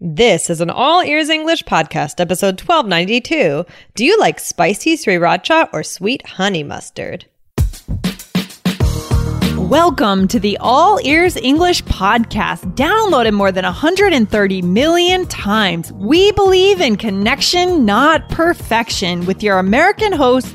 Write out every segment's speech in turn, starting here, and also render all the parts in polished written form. This is an All Ears English podcast, episode 1292. Do you like spicy sriracha or sweet honey mustard? Welcome to the All Ears English podcast, downloaded more than 130 million times. We believe in connection, not perfection, with your American hosts,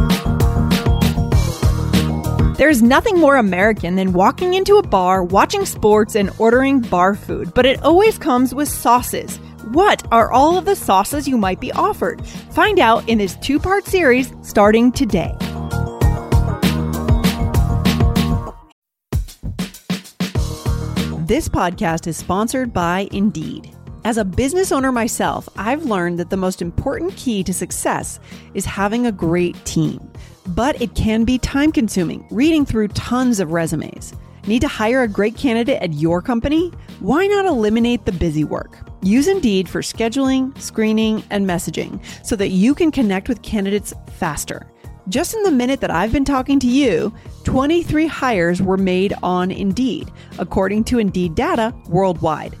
There's nothing more American than walking into a bar, watching sports, and ordering bar food, but it always comes with sauces. What are all of the sauces you might be offered? Find out in this two-part series starting today. This podcast is sponsored by Indeed. As a business owner myself, I've learned that the most important key to success is having a great team. But it can be time-consuming, reading through tons of resumes. Need to hire a great candidate at your company? Why not eliminate the busy work? Use Indeed for scheduling, screening, and messaging so that you can connect with candidates faster. Just in the minute that I've been talking to you, 23 hires were made on Indeed, according to Indeed data worldwide.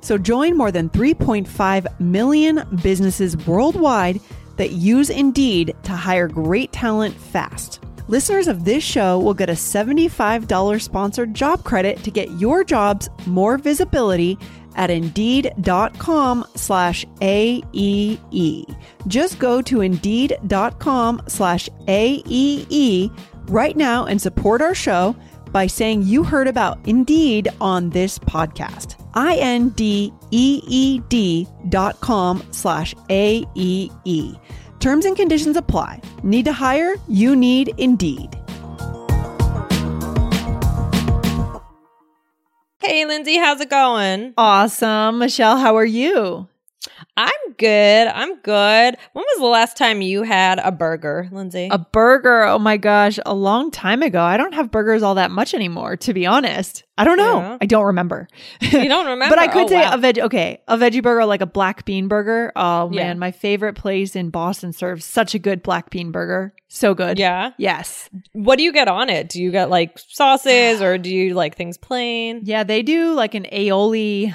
So join more than 3.5 million businesses worldwide that use Indeed to hire great talent fast. Listeners of this show will get a $75 sponsored job credit to get your jobs more visibility at Indeed.com/AEE. Just go to Indeed.com/AEE right now and support our show by saying you heard about Indeed on this podcast. INDEED.com/AEE. Terms and conditions apply. Need to hire? You need Indeed. Hey, Lindsay, how's it going? Awesome. Michelle, how are you? I'm good. When was the last time you had a burger, Lindsay? A burger? Oh my gosh, a long time ago. I don't have burgers all that much anymore, to be honest. I don't know. Yeah. I don't remember. You don't remember? But I could say a veggie burger, like a black bean burger. Oh yeah. Man, my favorite place in Boston serves such a good black bean burger. So good. Yeah? Yes. What do you get on it? Do you get like sauces or do you like things plain? Yeah, they do like an aioli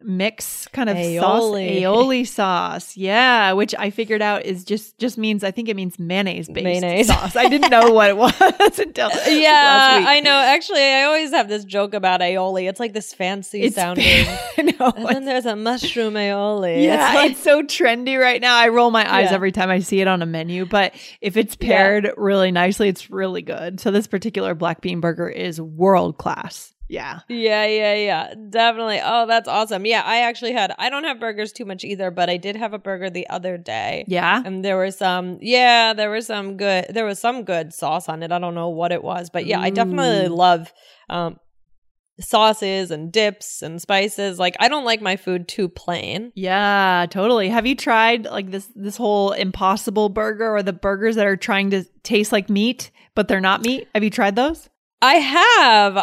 mix kind of sauce. Aioli sauce. Yeah, which I figured out is just means, I think it means mayonnaise-based sauce. I didn't know what it was until last week. I know. Actually, I always have this joke about aioli. It's like this fancy sounding. And then there's a mushroom aioli. Yeah, it's so trendy right now. I roll my eyes every time I see it on a menu, but if it's paired really nicely, it's really good. So this particular black bean burger is world class. Yeah. Definitely. Oh, that's awesome. Yeah, I don't have burgers too much either, but I did have a burger the other day. Yeah. And there was some good sauce on it. I don't know what it was, but yeah, I definitely love sauces and dips and spices. Like, I don't like my food too plain. Yeah, totally. Have you tried like this whole impossible burger or the burgers that are trying to taste like meat, but they're not meat? Have you tried those? I have.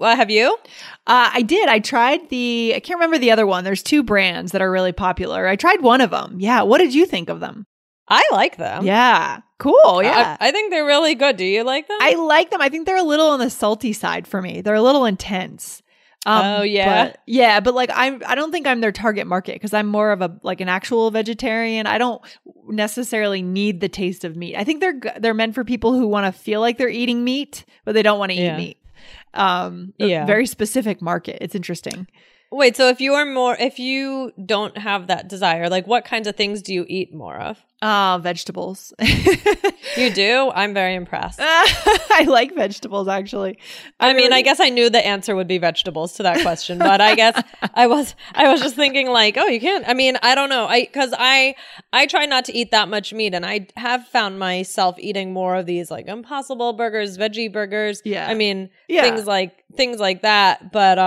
Have you? I did. I tried I can't remember the other one. There's two brands that are really popular. I tried one of them. Yeah. What did you think of them? I like them. Yeah. Cool. Yeah. I think they're really good. Do you like them? I like them. I think they're a little on the salty side for me. They're a little intense. Oh yeah. But like I don't think I'm their target market because I'm more of an actual vegetarian. I don't necessarily need the taste of meat. I think they're meant for people who want to feel like they're eating meat, but they don't want to eat meat. Very specific market. It's interesting. Wait, so if you don't have that desire, like what kinds of things do you eat more of? Vegetables. You do? I'm very impressed. I like vegetables, actually. I guess I knew the answer would be vegetables to that question, but I guess I was just thinking like, oh, you can't. I mean, I don't know. Because I try not to eat that much meat, and I have found myself eating more of these like impossible burgers, veggie burgers. Yeah. I mean, things like that. But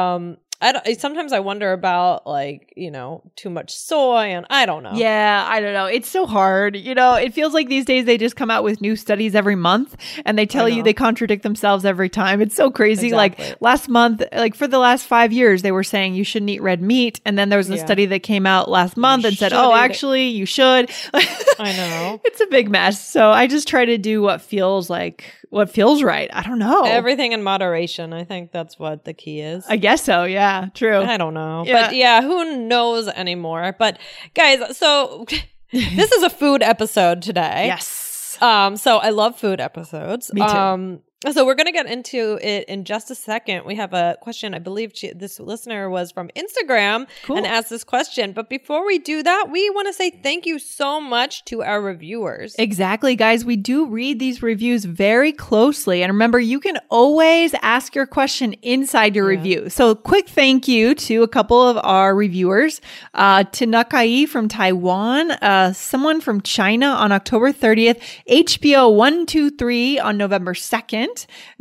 Sometimes I wonder about, like, you know, too much soy, and I don't know. Yeah, I don't know. It's so hard. You know, it feels like these days they just come out with new studies every month and they tell you they contradict themselves every time. It's so crazy. Exactly. Like last month, like for the last 5 years, they were saying you shouldn't eat red meat. And then there was a study that came out last month that said, oh, actually, you should. I know. It's a big mess. So I just try to do what feels right. I don't know. Everything in moderation. I think that's what the key is. I guess so. Yeah. Yeah, true. I don't know. Yeah. But yeah, who knows anymore? But guys, so this is a food episode today. Yes. So I love food episodes. Me too. So we're going to get into it in just a second. We have a question. I believe this listener was from Instagram and asked this question. But before we do that, we want to say thank you so much to our reviewers. Exactly, guys. We do read these reviews very closely. And remember, you can always ask your question inside your review. So quick thank you to a couple of our reviewers. Tanaka Yi from Taiwan, someone from China on October 30th, HBO 123 on November 2nd.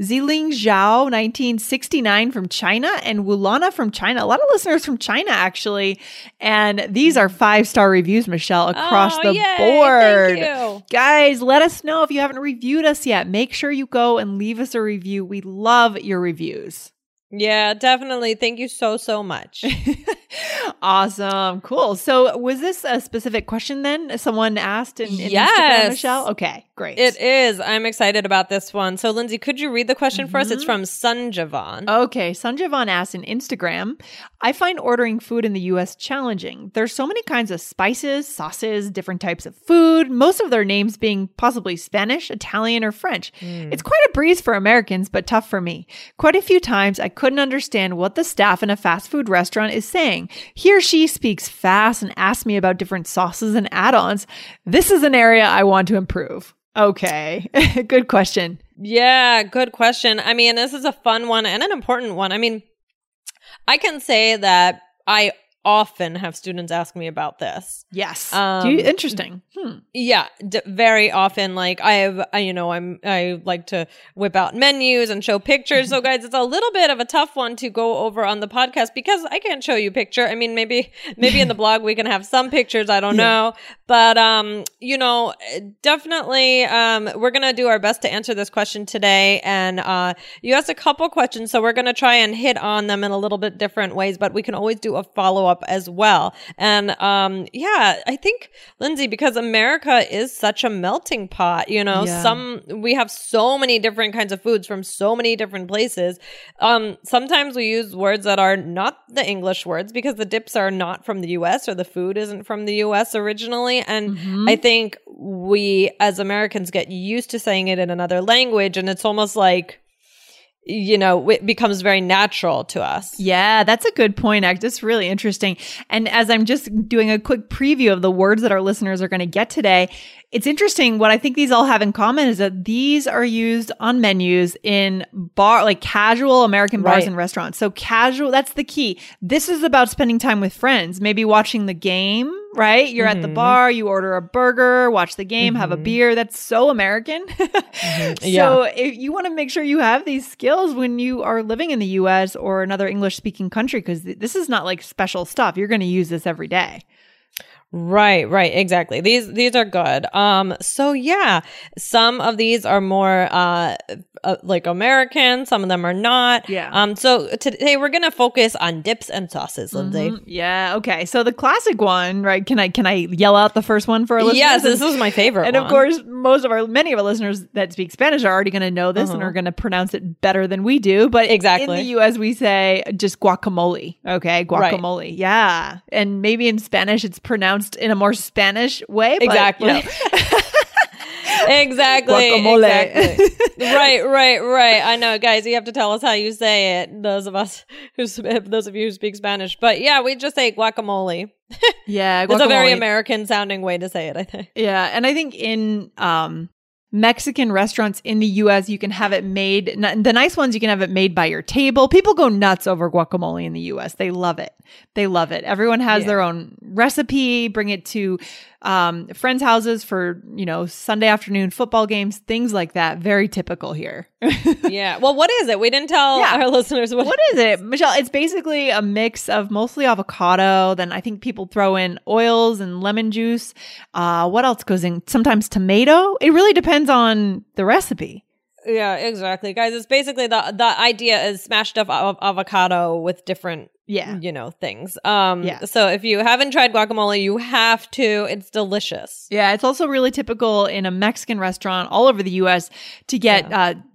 Zilin Zhao, 1969 from China, and Wulana from China. A lot of listeners from China, actually. And these are 5-star reviews, Michelle, across the board. Thank you. Guys, let us know if you haven't reviewed us yet. Make sure you go and leave us a review. We love your reviews. Yeah, definitely. Thank you so, so much. Awesome. Cool. So was this a specific question then someone asked in Instagram, Michelle? Okay, great. It is. I'm excited about this one. So Lindsay, could you read the question for us? It's from Sanjavan. Okay. Sanjavan asked in Instagram, I find ordering food in the U.S. challenging. There's so many kinds of spices, sauces, different types of food, most of their names being possibly Spanish, Italian, or French. It's quite a breeze for Americans, but tough for me. Quite a few times, I couldn't understand what the staff in a fast food restaurant is saying. He or she speaks fast and asks me about different sauces and add-ons. This is an area I want to improve. Okay. Good question. Yeah, good question. I mean, this is a fun one and an important one. I mean, I can say that I often have students ask me about this. Yes. Interesting. Yeah. Very often. Like I like to whip out menus and show pictures. So guys, it's a little bit of a tough one to go over on the podcast because I can't show you picture. I mean, maybe in the blog we can have some pictures. I don't know. But, you know, definitely, we're going to do our best to answer this question today. And, you asked a couple questions. So we're going to try and hit on them in a little bit different ways, but we can always do a follow up as well. And I think, Lindsay, because America is such a melting pot, you know, we have so many different kinds of foods from so many different places. Sometimes we use words that are not the English words because the dips are not from the US or the food isn't from the US originally. And I think we as Americans get used to saying it in another language, and it's almost like, you know, it becomes very natural to us. Yeah, that's a good point. That's really interesting. And as I'm just doing a quick preview of the words that our listeners are going to get today, it's interesting. What I think these all have in common is that these are used on menus in casual American bars and restaurants. So casual, that's the key. This is about spending time with friends, maybe watching the game, right? You're at the bar, you order a burger, watch the game, have a beer. That's so American. So if you want to make sure you have these skills when you are living in the U.S. or another English-speaking country, because this is not like special stuff. You're going to use this every day. Right, exactly. These are good. So yeah, some of these are more like American, some of them are not. Yeah. So today we're gonna focus on dips and sauces, Lindsay. Yeah. Okay. So the classic one, right? Can I yell out the first one for our listeners? Yes, this is my favorite. And of course, many of our listeners that speak Spanish are already gonna know this and are gonna pronounce it better than we do. But in the U.S. we say just guacamole. Okay, guacamole. Right. Yeah, and maybe in Spanish it's pronounced in a more Spanish way. But, exactly. You know. Guacamole. Right. I know, guys, you have to tell us how you say it, those of you who speak Spanish. But yeah, we just say guacamole. Yeah, guacamole. It's a very American sounding way to say it, I think. Yeah, and I think in Mexican restaurants in the U.S., you can have it made. The nice ones, you can have it made by your table. People go nuts over guacamole in the U.S. They love it. Everyone has their own recipe. Bring it to friends' houses for, you know, Sunday afternoon football games, things like that. Very typical here. Yeah. Well, what is it? We didn't tell our listeners what is it, Michelle? It's basically a mix of mostly avocado. Then I think people throw in oils and lemon juice. What else goes in? Sometimes tomato. It really depends on the recipe. Yeah, exactly. Guys, it's basically the idea is smashed up avocado with different things. So if you haven't tried guacamole, you have to. It's delicious. Yeah, it's also really typical in a Mexican restaurant all over the US to get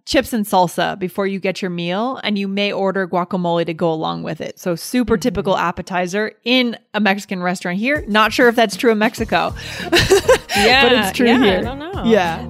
chips and salsa before you get your meal, and you may order guacamole to go along with it. So super typical appetizer in a Mexican restaurant here. Not sure if that's true in Mexico. But it's true here. I don't know. Yeah.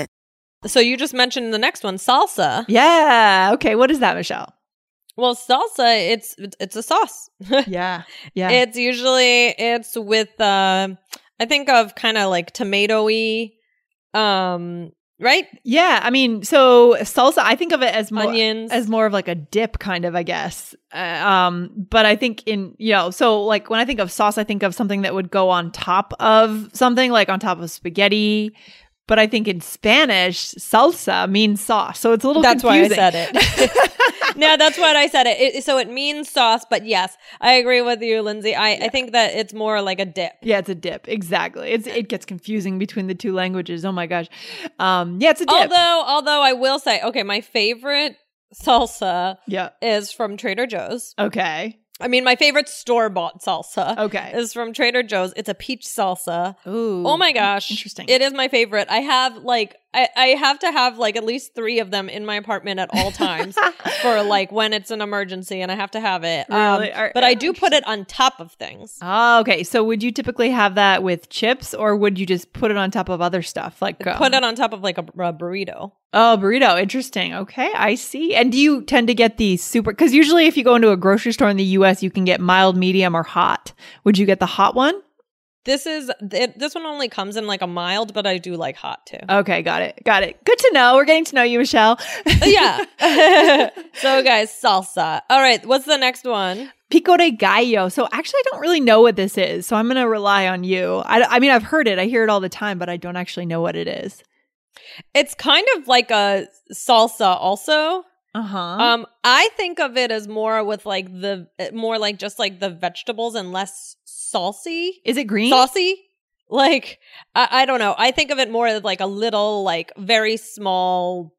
So you just mentioned the next one, salsa. Yeah. Okay. What is that, Michelle? Well, salsa, it's a sauce. Yeah. It's with I think of kind of like tomatoey, right? Yeah. I mean, so salsa, I think of it as more of like a dip kind of, I guess. But I think so like when I think of sauce, I think of something that would go on top of something, like on top of spaghetti. But I think in Spanish, salsa means sauce. So it's a little confusing. That's why I said it. No, that's what I said. So it means sauce. But yes, I agree with you, Lindsay. I think that it's more like a dip. Yeah, it's a dip. Exactly. It gets confusing between the two languages. Oh, my gosh. Yeah, it's a dip. Although I will say, okay, my favorite salsa is from Trader Joe's. Okay. I mean, my favorite store-bought salsa is from Trader Joe's. It's a peach salsa. Ooh. Oh my gosh. Interesting. It is my favorite. I have like, I have to have like at least 3 of them in my apartment at all times for like when it's an emergency, and I have to have it. Really? But I do put it on top of things. Oh, okay. So would you typically have that with chips, or would you just put it on top of other stuff? Like put it on top of like a burrito. Oh, burrito. Interesting. Okay. I see. And do you tend to get the super, because usually if you go into a grocery store in the US, you can get mild, medium, or hot. Would you get the hot one? This one only comes in like a mild, but I do like hot too. Okay, got it. Good to know. We're getting to know you, Michelle. Yeah. So guys, salsa. All right, what's the next one? Pico de gallo. So actually, I don't really know what this is, so I'm going to rely on you. I mean, I've heard it. I hear it all the time, but I don't actually know what it is. It's kind of like a salsa also. Uh-huh. I think of it as more with like the vegetables and less saucy. Is it green? Saucy? Like, I don't know. I think of it more as like a little, like very small,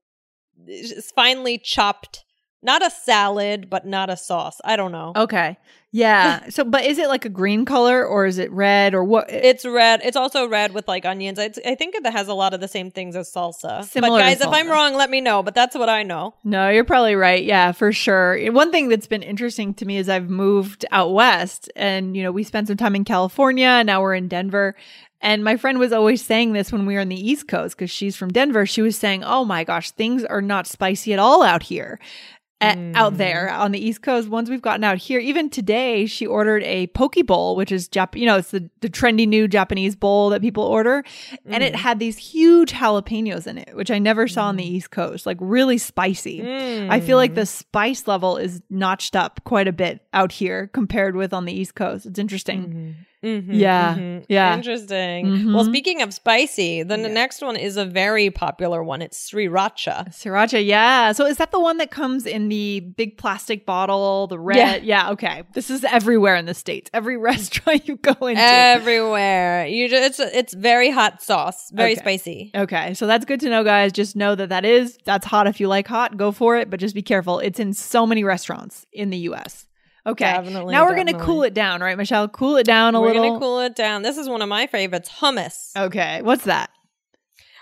finely chopped, not a salad, but not a sauce. I don't know. Okay. Yeah. So, but is it like a green color, or is it red, or what? It's red. It's also red with like onions. I think it has a lot of the same things as salsa. Similar, but guys, if I'm wrong, let me know. But that's what I know. No, you're probably right. Yeah, for sure. One thing that's been interesting to me is I've moved out west, and we spent some time in California, and now we're in Denver. And my friend was always saying this when we were on the East Coast, because she's from Denver. She was saying, "Oh my gosh, things are not spicy at all out here." Out there on the East Coast, ones we've gotten out here. Even today, she ordered a poke bowl, which is it's the trendy new Japanese bowl that people order, and it had these huge jalapenos in it, which I never saw on the East Coast. Like really spicy. I feel like the spice level is notched up quite a bit out here compared with on the East Coast. It's interesting. Interesting. Well, speaking of spicy, the next one is a very popular one. It's sriracha. Yeah. So is that the one that comes in the big plastic bottle, the red? Yeah. Okay. This is everywhere in the States. Every restaurant you go into. Everywhere. It's very hot sauce. Very spicy. Okay. So that's good to know, guys. Just know that's hot. If you like hot, go for it. But just be careful. It's in so many restaurants in the U.S. Okay, now we're going to cool it down, right, Michelle? Cool it down a little. We're going to cool it down. This is one of my favorites, hummus. Okay, what's that?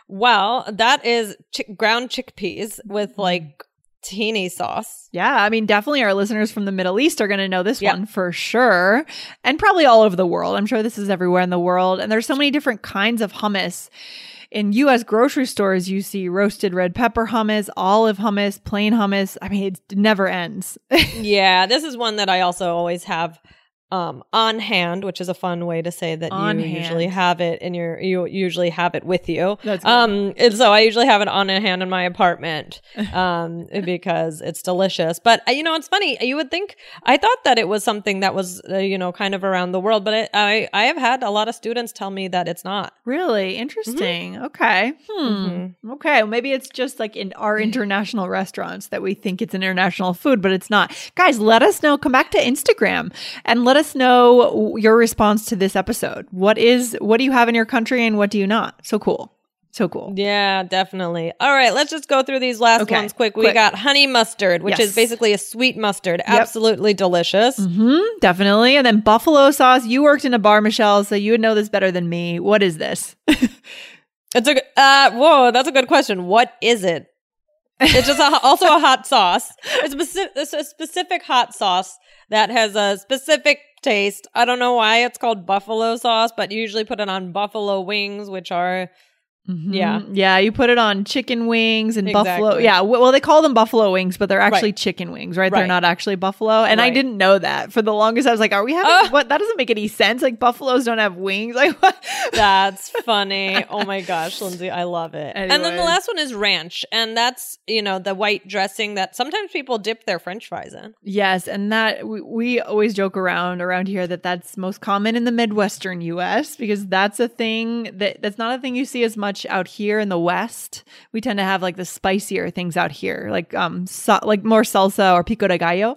Well, that is ground chickpeas with like tahini sauce. Yeah, I mean, definitely our listeners from the Middle East are going to know this one for sure, and probably all over the world. I'm sure this is everywhere in the world. And there's so many different kinds of hummus. In U.S. grocery stores, you see roasted red pepper hummus, olive hummus, plain hummus. I mean, it never ends. Yeah, this is one that I also always have on hand, which is a fun way to say that on you hand. Usually have it and you usually have it with you. That's good. And so I usually have it on hand in my apartment because it's delicious. But, you know, it's funny. You would think, I thought that it was something that was, you know, kind of around the world, but I have had a lot of students tell me that it's not. Really? Interesting. Mm-hmm. Okay. Okay. Well, maybe it's just like in our international restaurants that we think it's an international food, but it's not. Guys, let us know. Come back to Instagram and let us know your response to this episode. What do you have in your country and what do you not? So cool. So cool. Yeah, definitely. All right, let's just go through these last ones quick. We got honey mustard, which is basically a sweet mustard. Yep. Absolutely delicious. Mm-hmm, definitely. And then buffalo sauce. You worked in a bar, Michelle, so you would know this better than me. What is this? It's a whoa, that's a good question. What is it? It's just also a hot sauce. It's a specific hot sauce that has a specific taste. I don't know why it's called buffalo sauce, but you usually put it on buffalo wings, which are... Mm-hmm. Yeah, you put it on chicken wings and buffalo. Yeah, well, they call them buffalo wings, but they're actually chicken wings, right? They're not actually buffalo. And I didn't know that. For the longest, I was like, are we having what? That doesn't make any sense. Like, buffaloes don't have wings. Like, what? That's funny. Oh my gosh, Lindsay, I love it. Anyway. And then the last one is ranch. And that's, you know, the white dressing that sometimes people dip their French fries in. Yes. And that we always joke around here that that's most common in the Midwestern US because that's a thing that's not a thing you see as much out here in the West. We tend to have like the spicier things out here, like like more salsa or pico de gallo.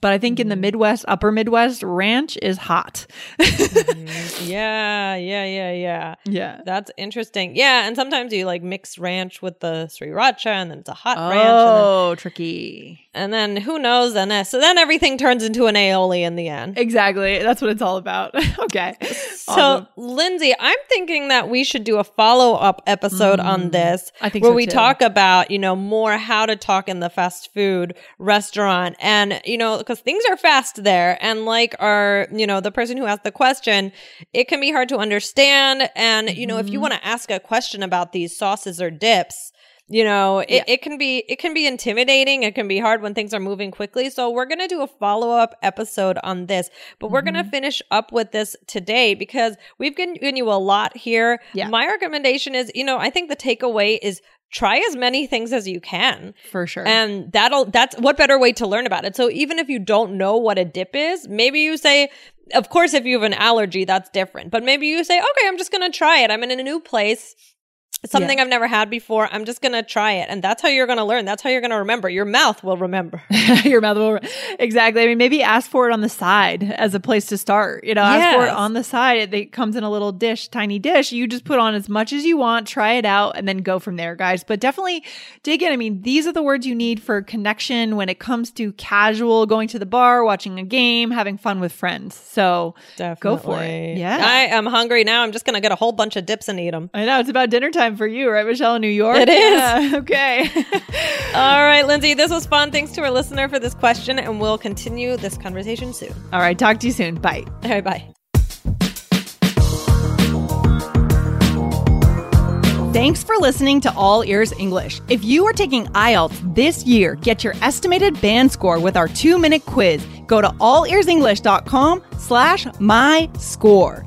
But I think in the Midwest, upper Midwest, ranch is hot. Yeah. That's interesting. Yeah, and sometimes you like mix ranch with the sriracha and then it's a hot ranch. Oh, tricky. And then who knows? And so then everything turns into an aioli in the end. Exactly. That's what it's all about. Okay. So, Lindsay, I'm thinking that we should do a follow-up episode on this. I think where we talk about, you know, more how to talk in the fast food restaurant and, you know, because things are fast there and like our, you know, the person who asked the question, it can be hard to understand. And, you know, if you want to ask a question about these sauces or dips, you know, it can be intimidating. It can be hard when things are moving quickly. So we're going to do a follow-up episode on this, but we're going to finish up with this today because we've given you a lot here. Yeah. My recommendation is, you know, I think the takeaway is try as many things as you can. For sure. And that's what better way to learn about it. So even if you don't know what a dip is, maybe you say, of course, if you have an allergy, that's different. But maybe you say, okay, I'm just going to try it. I'm in a new place. Something I've never had before. I'm just going to try it. And that's how you're going to learn. That's how you're going to remember. Your mouth will remember. Exactly. I mean, maybe ask for it on the side as a place to start. You know, ask for it on the side. It comes in a little dish, tiny dish. You just put on as much as you want, try it out, and then go from there, guys. But definitely dig in. I mean, these are the words you need for connection when it comes to casual, going to the bar, watching a game, having fun with friends. So go for it. Yeah. I am hungry now. I'm just going to get a whole bunch of dips and eat them. I know. It's about dinner time for you, right, Michelle, in New York? It is. Yeah, okay. All right, Lindsay, this was fun. Thanks to our listener for this question, and we'll continue this conversation soon. All right, talk to you soon. Bye. All right, bye. Thanks for listening to All Ears English. If you are taking IELTS this year, get your estimated band score with our 2-minute quiz. Go to allearsenglish.com/myscore.